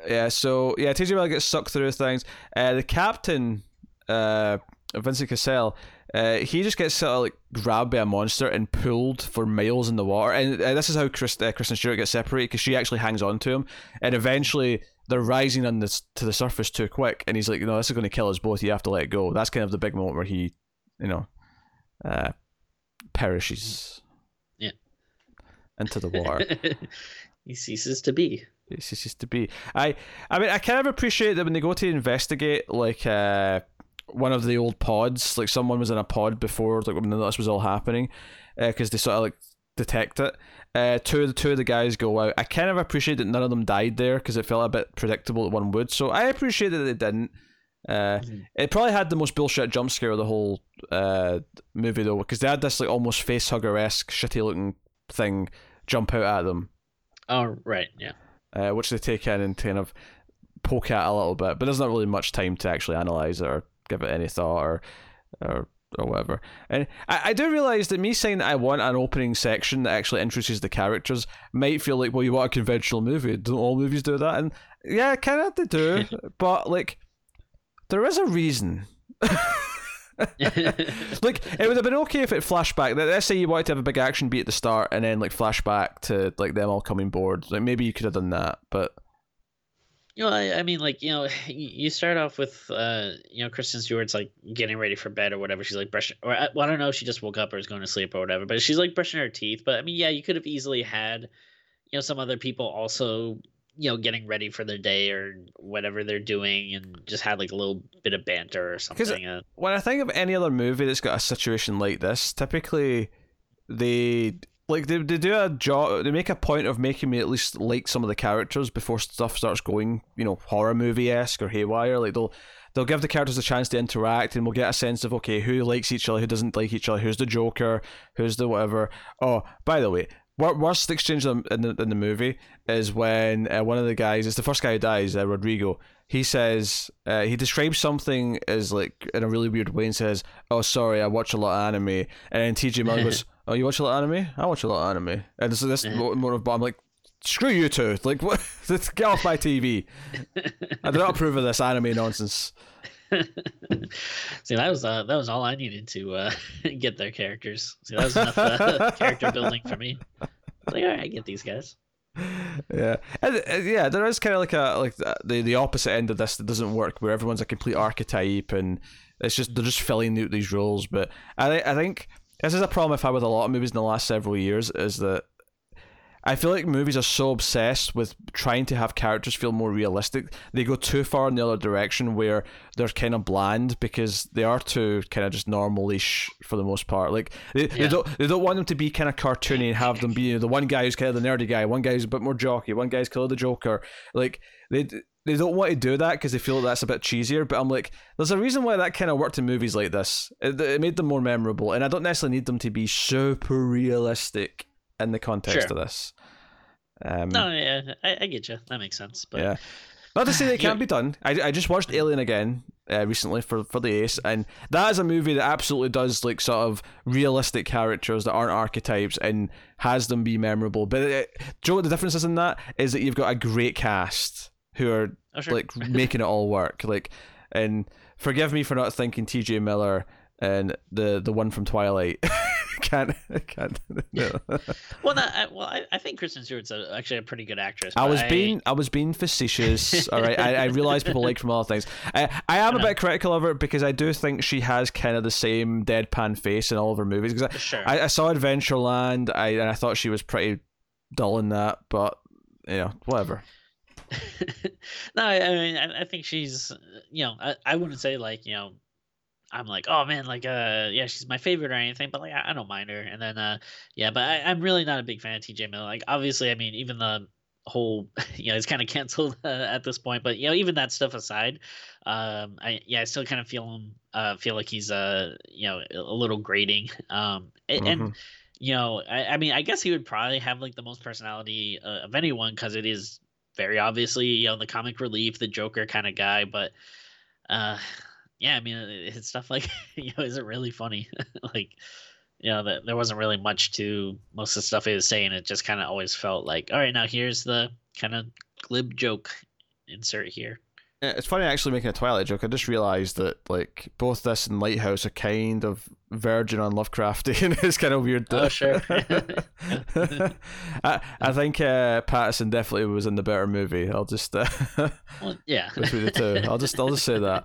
Yeah, so, yeah, T J Miller gets sucked through things. Uh, the captain, uh, Vincent Cassell, uh, he just gets sort of, like, grabbed by a monster and pulled for miles in the water. And uh, this is how Chris, uh, Kristen Stewart gets separated, because she actually hangs on to him. And eventually, they're rising on the, to the surface too quick. And he's like, no, this is going to kill us both. You have to let go. That's kind of the big moment where he, you know, uh, perishes. Yeah. Into the water. He ceases to be. It ceases to be. I, I mean, I kind of appreciate that when they go to investigate, like uh, one of the old pods, like someone was in a pod before, like when this was all happening, because uh, they sort of like detect it. Uh, two of the two of the guys go out. I kind of appreciate that none of them died there because it felt a bit predictable that one would. So I appreciate that they didn't. Uh, mm-hmm. It probably had the most bullshit jump scare of the whole uh movie though, because they had this like almost face hugger esque shitty looking thing jump out at them. Oh right, yeah. Uh, which they take in and kind of poke at a little bit, but there's not really much time to actually analyse it or give it any thought or or, or whatever. And I, I do realise that me saying that I want an opening section that actually introduces the characters might feel like, well, you want a conventional movie. Don't all movies do that? And yeah, kind of they do, but like, there is a reason. Like, it would have been okay if it flashed back. Let's say you wanted to have a big action beat at the start and then like flash back to like them all coming bored. Like maybe you could have done that, but you know, I, I mean, like, you know, you start off with uh, you know, Kristen Stewart's like getting ready for bed or whatever. She's like brushing, or well, I don't know if she just woke up or is going to sleep or whatever. But she's like brushing her teeth. But I mean, yeah, you could have easily had, you know, some other people also, you know, getting ready for their day or whatever they're doing and just had like a little bit of banter or something. Uh, when I think of any other movie that's got a situation like this, typically they like they, they do a job, they make a point of making me at least like some of the characters before stuff starts going, you know, horror movie-esque or haywire. Like they'll they'll give the characters a chance to interact and we'll get a sense of, okay, who likes each other, who doesn't like each other, who's the Joker, who's the whatever. Oh, by the way, worst exchange in the, in the movie is when uh, one of the guys, it's the first guy who dies, uh, Rodrigo, he says, uh, he describes something as like in a really weird way and says, oh sorry, I watch a lot of anime, and then T J Miller goes, oh you watch a lot of anime? I watch a lot of anime. And so this more of, I'm like, screw you two, like what? Get off my T V. I do not approve of this anime nonsense. See, that was uh, that was all I needed to uh, get their characters. See, that was enough uh, character building for me. Like, all right, I get these guys. Yeah, and, and yeah, there is kind of like a like the the opposite end of this that doesn't work, where everyone's a complete archetype, and it's just they're just filling out these roles. But I I think this is a problem I've had with a lot of movies in the last several years, is that I feel like movies are so obsessed with trying to have characters feel more realistic. They go too far in the other direction where they're kind of bland because they are too kind of just normal-ish for the most part. Like they, yeah. they don't they don't want them to be kind of cartoony and have them be, you know, the one guy who's kind of the nerdy guy, one guy who's a bit more jockey, one guy's kind of the Joker. Like they they don't want to do that because they feel like that's a bit cheesier. But I'm like, there's a reason why that kind of worked in movies like this. It, it made them more memorable, and I don't necessarily need them to be super realistic in the context sure. of this. Um, no, yeah, I, I get you. That makes sense. But yeah. Not to say that it can't be done. I, I just watched Alien again uh, recently for, for the Ace, and that is a movie that absolutely does like sort of realistic characters that aren't archetypes and has them be memorable. But it, do you know what the difference is in that? Is that you've got a great cast who are oh, sure. like making it all work. Like, and forgive me for not thinking T J Miller and the, the one from Twilight. Can't, can't. No. well, no, I, well, I, I think Kristen Stewart's a, actually a pretty good actress. I was I... being, I was being facetious. All right, I, I realize people like from other things. I, I am I a bit critical of her because I do think she has kind of the same deadpan face in all of her movies. Because I, sure. I, I saw Adventureland, I and I thought she was pretty dull in that, but you know, whatever. No, I mean, I, I think she's, you know, I, I wouldn't say like, you know, I'm like, oh man, like, uh, yeah, she's my favorite or anything, but like, I, I don't mind her. And then, uh, yeah, but I, I'm really not a big fan of T J Miller. Like, obviously, I mean, even the whole, you know, it's kind of canceled uh, at this point. But you know, even that stuff aside, um, I yeah, I still kind of feel him, uh, feel like he's uh, you know, a little grating. Um, and, mm-hmm. and you know, I, I mean, I guess he would probably have like the most personality uh, of anyone because it is very obviously, you know, the comic relief, the Joker kind of guy, but, uh. Yeah, I mean, it's stuff like, you know, is it really funny? Like, you know, that there wasn't really much to most of the stuff he was saying. It just kind of always felt like, all right, now here's the kind of glib joke insert here. Yeah, it's funny actually making a Twilight joke. I just realized that like both this and Lighthouse are kind of verging on Lovecrafty, and it's kind of weird. Oh, sure. I, I think uh, Pattinson definitely was in the better movie. I'll just uh, well, yeah, between the two, I'll just I'll just say that.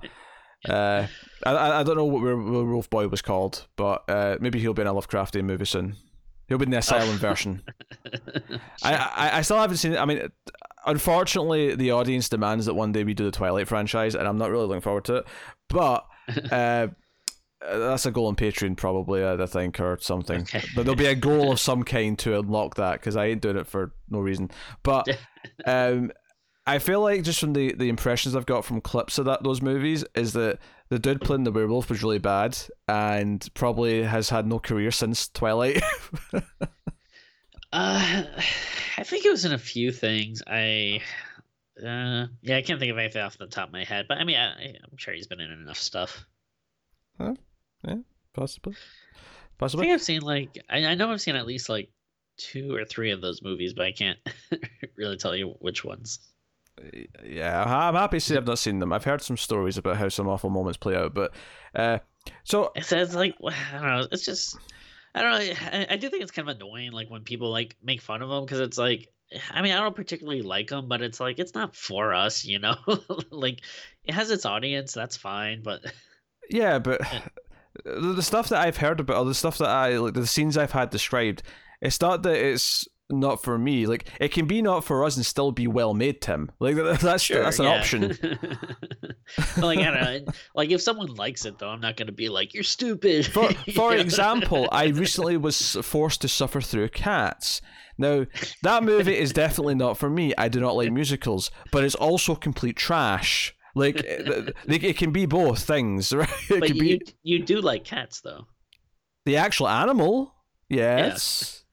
Uh, I I don't know what Wolf Boy was called, but uh, maybe he'll be in a Lovecraftian movie soon. He'll be in the Asylum oh. version. I, I I still haven't seen it. I mean, unfortunately, the audience demands that one day we do the Twilight franchise, and I'm not really looking forward to it. But uh, that's a goal on Patreon, probably, I think, or something. Okay. But there'll be a goal of some kind to unlock that, because I ain't doing it for no reason. But um. I feel like just from the, the impressions I've got from clips of that those movies is that the dude playing the werewolf was really bad and probably has had no career since Twilight. uh, I think it was in a few things. I uh, yeah, I can't think of anything off the top of my head, but I mean, I, I'm sure he's been in enough stuff. Huh? Yeah, possibly. Possibly. I think I've seen like I, I know I've seen at least like two or three of those movies, but I can't really tell you which ones. Yeah, I'm happy to say I've not seen them. I've heard some stories about how some awful moments play out, but uh, so it's, it's like I don't know. It's just I don't know. I, I do think it's kind of annoying, like when people like make fun of them, because it's like I mean I don't particularly like them, but it's like it's not for us, you know. Like it has its audience, that's fine, but yeah, but the stuff that I've heard about, or the stuff that I like, the scenes I've had described, it's not that it's not for me. Like it can be not for us and still be well made, Tim. Like that's sure, that's an yeah. option. But like I don't know, like if someone likes it though, I'm not going to be like you're stupid. For, for example, I recently was forced to suffer through Cats. Now that movie is definitely not for me. I do not like musicals, but it's also complete trash. Like it, it can be both things, right? It but can you, be... you do like Cats though. The actual animal, yes.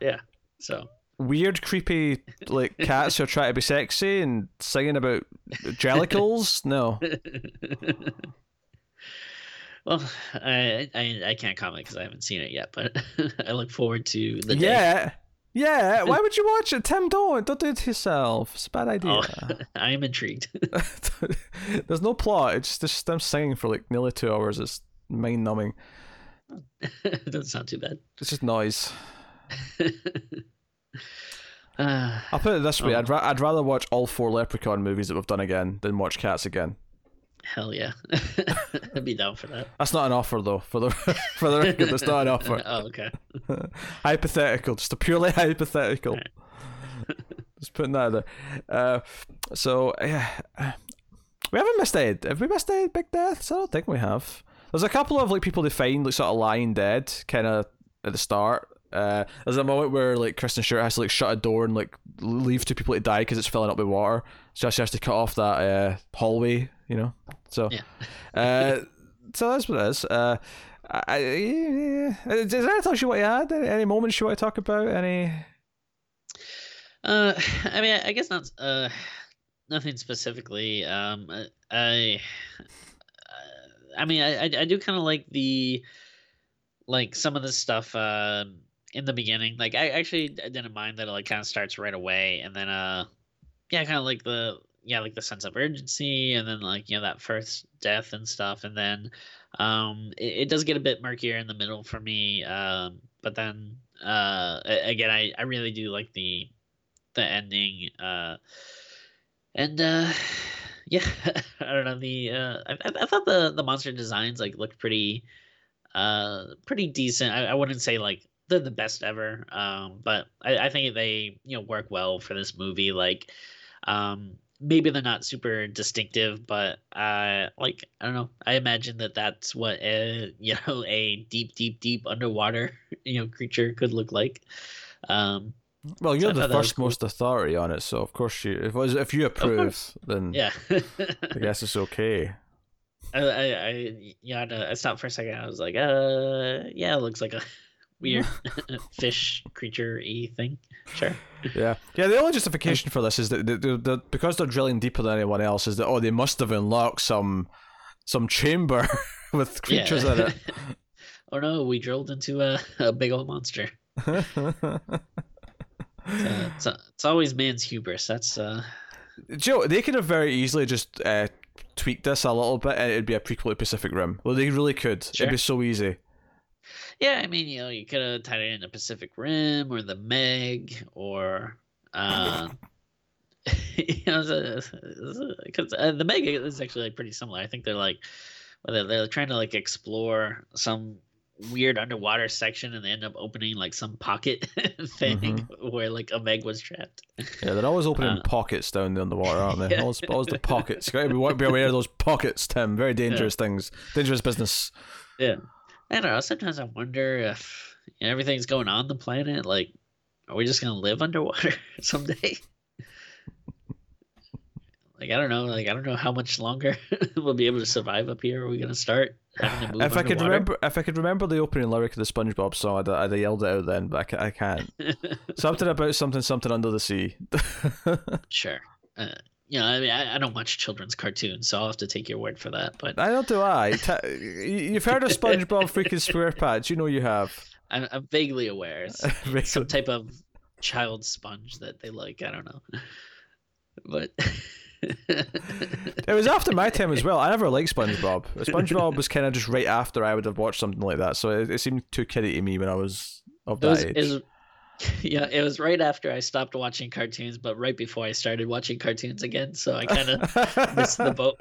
Yeah. yeah. So weird, creepy, like cats who are trying to be sexy and singing about jellicles. No. Well, I I, I can't comment because I haven't seen it yet, but I look forward to the yeah. day. Yeah, why would you watch it? Tim, don't. Don't do it to yourself. It's a bad idea. Oh, I am intrigued. There's no plot. It's just them singing for like nearly two hours. It's mind-numbing. It doesn't sound too bad. It's just noise. Uh, I'll put it this way: um, I'd, ra- I'd rather watch all four Leprechaun movies that we've done again than watch Cats again. Hell yeah, I'd be down for that. That's not an offer, though. For the for the record, that's not an offer. Oh, okay. Hypothetical, just a purely hypothetical. Right. Just putting that out there. Uh, so yeah, we haven't missed Ed. Have we missed Ed? Big deaths? I don't think we have. There's a couple of like people they find like sort of lying dead, kind of at the start. Uh, there's a moment where like Kristen Stewart has to like shut a door and like leave two people to die because it's filling up with water, so she has to cut off that uh, hallway, you know. So, yeah. uh, so that's what it is. Uh, I, yeah. Is there anything else you want to add? Any, any moments you want to talk about? Any? Uh, I mean, I guess not. Uh, nothing specifically. Um, I, I mean, I, I do kind of like the, like some of the stuff. Uh, in the beginning, like I actually I didn't mind that it like kind of starts right away, and then uh yeah kind of like the yeah like the sense of urgency, and then like you know that first death and stuff, and then um it, it does get a bit murkier in the middle for me, um but then uh again I, I really do like the the ending, uh and uh yeah I don't know, the uh I, I thought the the monster designs like looked pretty uh pretty decent. I, I wouldn't say like they're the best ever, um, but I, I think they you know work well for this movie. Like, um, maybe they're not super distinctive, but uh, like I don't know. I imagine that that's what a, you know a deep, deep, deep underwater you know creature could look like. Um, well, you're so the first cool. most authority on it, so of course you if if you approve, then yeah, I guess it's okay. I I, I yeah I stopped for a second. I was like, uh, yeah, it looks like a weird fish creature-y thing. Sure. Yeah. Yeah, the only justification for this is that they're, they're, because they're drilling deeper than anyone else is that, oh, they must have unlocked some some chamber with creatures yeah. in it. Oh, no, we drilled into a, a big old monster. uh, it's, a, it's always man's hubris. That's uh... Joe, they could have very easily just uh, tweaked this a little bit and it'd be a prequel to Pacific Rim. Well, they really could. Sure. It'd be so easy. Yeah, I mean, you know, you could have tied it into Pacific Rim or The Meg or, uh, you know, because uh, The Meg is actually like, pretty similar. I think they're like, well, they're trying to like explore some weird underwater section and they end up opening like some pocket thing mm-hmm. where like a Meg was trapped. Yeah, they're always opening uh, pockets down there in the water, aren't they? Yeah. Always, always the pockets. We won't be aware of those pockets, Tim. Very dangerous yeah. things. Dangerous business. Yeah. I don't know. Sometimes I wonder if you know, everything's going on the planet. Like, are we just gonna live underwater someday? Like, I don't know. Like, I don't know how much longer we'll be able to survive up here. Are we gonna start having to move if underwater? I could remember, if I could remember the opening lyric of the SpongeBob song, I'd, I'd have yelled it out then, but I can't. Something about something, something under the sea. Sure. Uh, You know, I mean, I, I don't watch children's cartoons, so I'll have to take your word for that. But I don't do I. You've heard of SpongeBob freaking SquarePants? You know you have. I'm, I'm vaguely aware. It's vaguely. Some type of child sponge that they like. I don't know. But it was after my time as well. I never liked SpongeBob. SpongeBob was kind of just right after I would have watched something like that. So it, it seemed too kiddie to me when I was of that was, age. Is, Yeah, it was right after I stopped watching cartoons, but right before I started watching cartoons again, so I kind of missed the boat.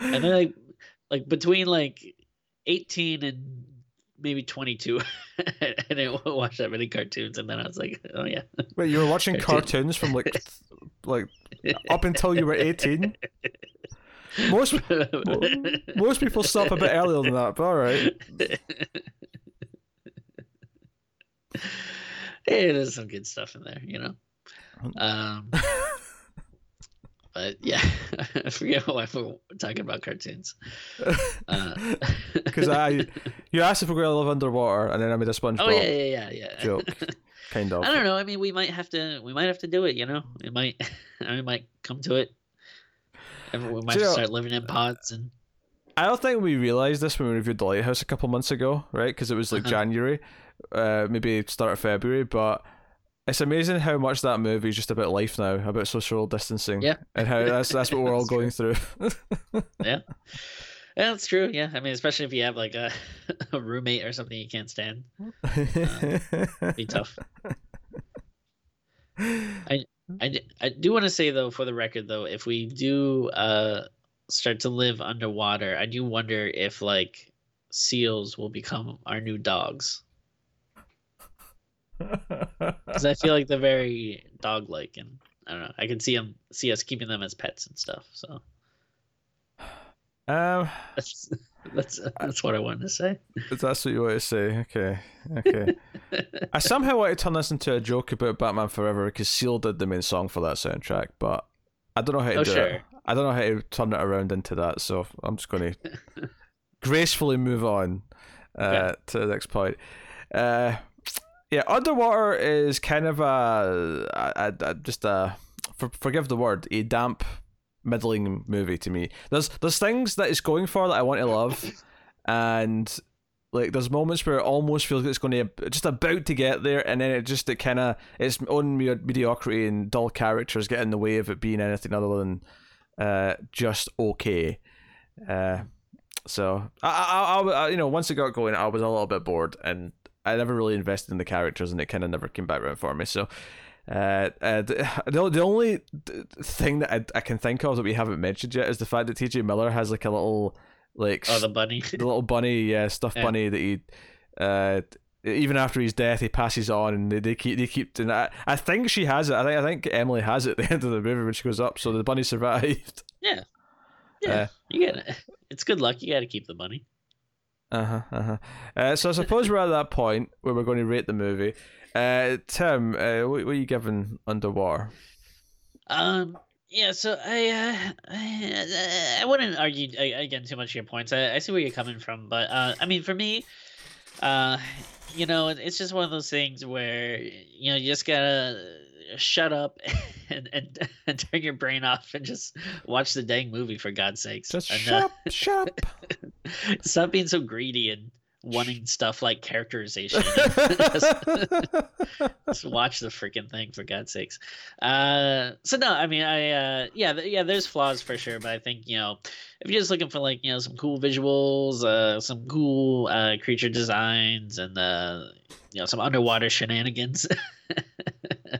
And then, like, like between like eighteen and maybe twenty-two, I didn't watch that many cartoons, and then I was like, oh yeah. Wait, you were watching cartoons, cartoons from like like up until you were eighteen? Most most people stop a bit earlier than that, but all right. Hey, there's some good stuff in there, you know. Um, but yeah, I forget why we're talking about cartoons. Because uh, I, you asked if we're going to live underwater, and then I made a SpongeBob. Oh yeah, yeah, yeah, yeah. Joke, kind of. I don't know. I mean, we might have to. We might have to do it. You know, we might. I mean, might come to it. We might have to start living in pods and. I don't think we realised this when we reviewed The Lighthouse a couple months ago, right? Because it was like uh-huh. January, uh, maybe start of February, but it's amazing how much that movie is just about life now, about social distancing. Yeah. And how that's that's what we're all going through. Yeah. Yeah, that's true. Yeah, I mean, especially if you have like a, a roommate or something you can't stand, uh, it'd be tough. I, I, I do want to say though, for the record though, if we do uh start to live underwater, I do wonder if like seals will become our new dogs, because I feel like they're very dog-like, and I don't know. I can see them, see us keeping them as pets and stuff. So. Um, that's that's, that's I, what I wanted to say. That's what you want to say. Okay, okay. I somehow wanted to turn this into a joke about Batman Forever because Seal did the main song for that soundtrack, but I don't know how to oh, do sure. it. I don't know how to turn it around into that, so I'm just going to gracefully move on uh, okay. to the next point. Uh, yeah, Underwater is kind of a, a, a just a for, forgive the word, a damp, middling movie to me. There's there's things that it's going for that I want to love, and like there's moments where it almost feels like it's going to just about to get there, and then it just it kind of its own mediocrity and dull characters get in the way of it being anything other than uh just okay. Uh, so I I, I I you know once it got going, I was a little bit bored, and I never really invested in the characters, and it kind of never came back around for me. So. Uh, uh, the, the only thing that I, I can think of that we haven't mentioned yet is the fact that T J Miller has like a little like oh the bunny the little bunny yeah stuffed yeah. bunny that he uh even after his death he passes on, and they, they keep they keep doing that. I think she has it I think I think Emily has it at the end of the movie when she goes up, so the bunny survived. Yeah, yeah, uh, you get it. It's good luck. You got to keep the bunny. Uh huh. Uh-huh. Uh, so I suppose we're at that point where we're going to rate the movie. Uh, Tim, uh, what, what are you giving Underwater? Um. Yeah. So I, uh, I, I wouldn't argue again too much of your points. I, I see where you're coming from, but uh, I mean, for me, uh, you know, it's just one of those things where you know you just gotta shut up and and, and turn your brain off and just watch the dang movie, for God's sakes. Just and, shut up. Uh, shut up. Stop being so greedy and wanting stuff like characterization. just, just watch the freaking thing, for God's sakes. Uh, so no, I mean, I uh, yeah, th- yeah. There's flaws for sure, but I think you know, if you're just looking for like you know some cool visuals, uh, some cool uh, creature designs, and uh, you know some underwater shenanigans,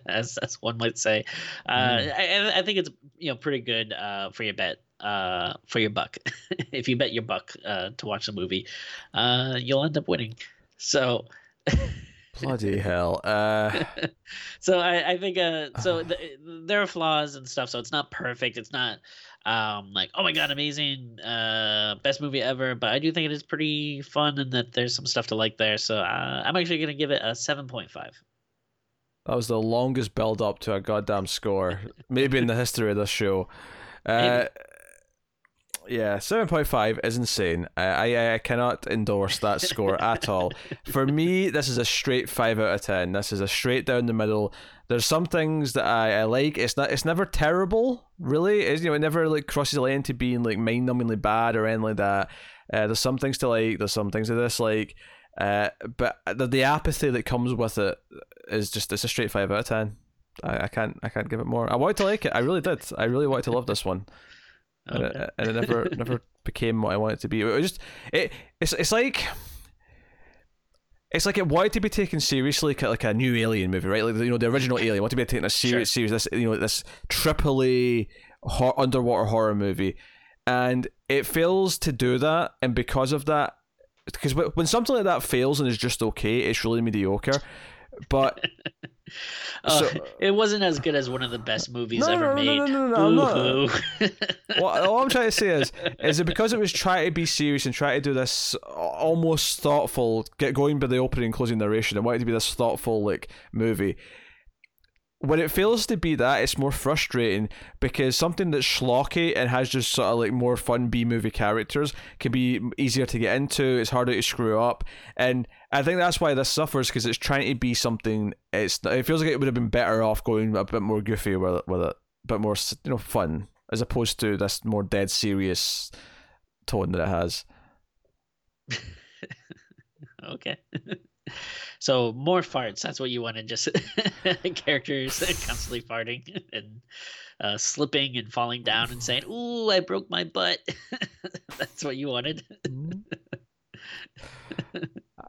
as as one might say, uh, mm. I, I think it's you know pretty good uh, for your bet. Uh, for your buck. If you bet your buck uh, to watch the movie, uh, you'll end up winning. So bloody hell. Uh... so I, I think uh, so th- there are flaws and stuff, so it's not perfect. It's not um, like, oh my god, amazing, uh, best movie ever, but I do think it is pretty fun and that there's some stuff to like there. So uh, I'm actually going to give it a seven point five. That was the longest build up to a goddamn score maybe in the history of this show. Uh, Yeah, seven point five is insane. I, I I cannot endorse that score at all. For me, this is a straight five out of ten. This is a straight down the middle. There's some things that I, I like. It's not. It's never terrible, really. It's, you know, it never like crosses the line into being like mind-numbingly bad or anything like that. Uh, there's some things to like. There's some things to dislike. Uh, but the, the apathy that comes with it is just. It's a straight five out of ten. I, I can't. I can't give it more. I wanted to like it. I really did. I really wanted to love this one. Okay. And, it, and it never never became what I wanted it to be. It was just it it's it's like it's like it wanted to be taken seriously, like a new Alien movie, right? Like you know the original Alien wanted to be taken a serious sure. series. This you know this triple A hor- underwater horror movie, and it fails to do that. And because of that, because when something like that fails and is just okay, it's really mediocre. But uh, so, it wasn't as good as one of the best movies no, ever no, made. No, no, no, no, no. Well, all I'm trying to say is, is that because it was trying to be serious and trying to do this almost thoughtful, get going by the opening and closing narration, and wanted to be this thoughtful like movie. When it fails to be that, it's more frustrating because something that's schlocky and has just sort of like more fun B-movie characters can be easier to get into. It's harder to screw up. And I think that's why this suffers, because it's trying to be something. It's It feels like it would have been better off going a bit more goofy with it, with it a bit more you know, fun, as opposed to this more dead serious tone that it has. Okay. So more farts. That's what you want in just characters constantly farting and uh, slipping and falling down and saying, ooh, I broke my butt. That's what you wanted.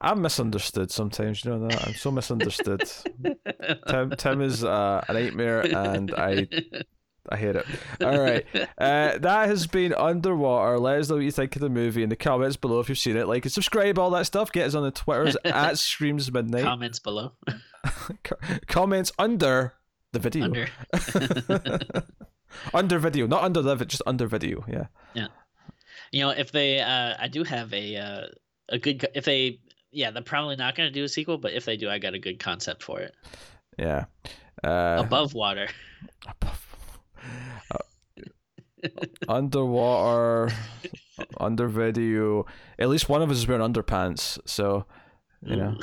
I'm misunderstood sometimes, you know that? I'm so misunderstood. Tim, Tim is uh, a nightmare and I... I hate it. All right. Uh, that has been Underwater. Let us know what you think of the movie in the comments below if you've seen it. Like and subscribe, all that stuff. Get us on the Twitters at Screams Midnight. Comments below. Comments under the video. Under. Under video. Not under live, just under video. Yeah. Yeah. You know, if they, uh, I do have a, uh, a good, if they, yeah, they're probably not going to do a sequel, but if they do, I got a good concept for it. Yeah. Uh, above water. Above Uh, underwater, under video. At least one of us is wearing underpants, so you know.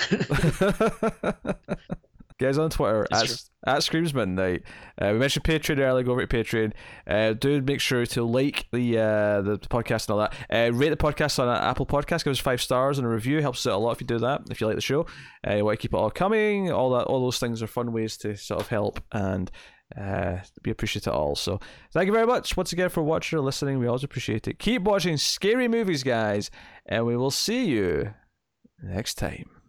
Guys on Twitter at, at Screams Midnight. Uh, we mentioned Patreon earlier. Go over to Patreon. Uh, do make sure to like the uh, the podcast and all that. Uh, rate the podcast on Apple Podcasts. Give us five stars and a review. Helps us out a lot if you do that. If you like the show, uh, you want to keep it all coming. All that, all those things are fun ways to sort of help and. Uh, we appreciate it all. So thank you very much once again for watching or listening. We always appreciate it. Keep watching scary movies, guys, and we will see you next time.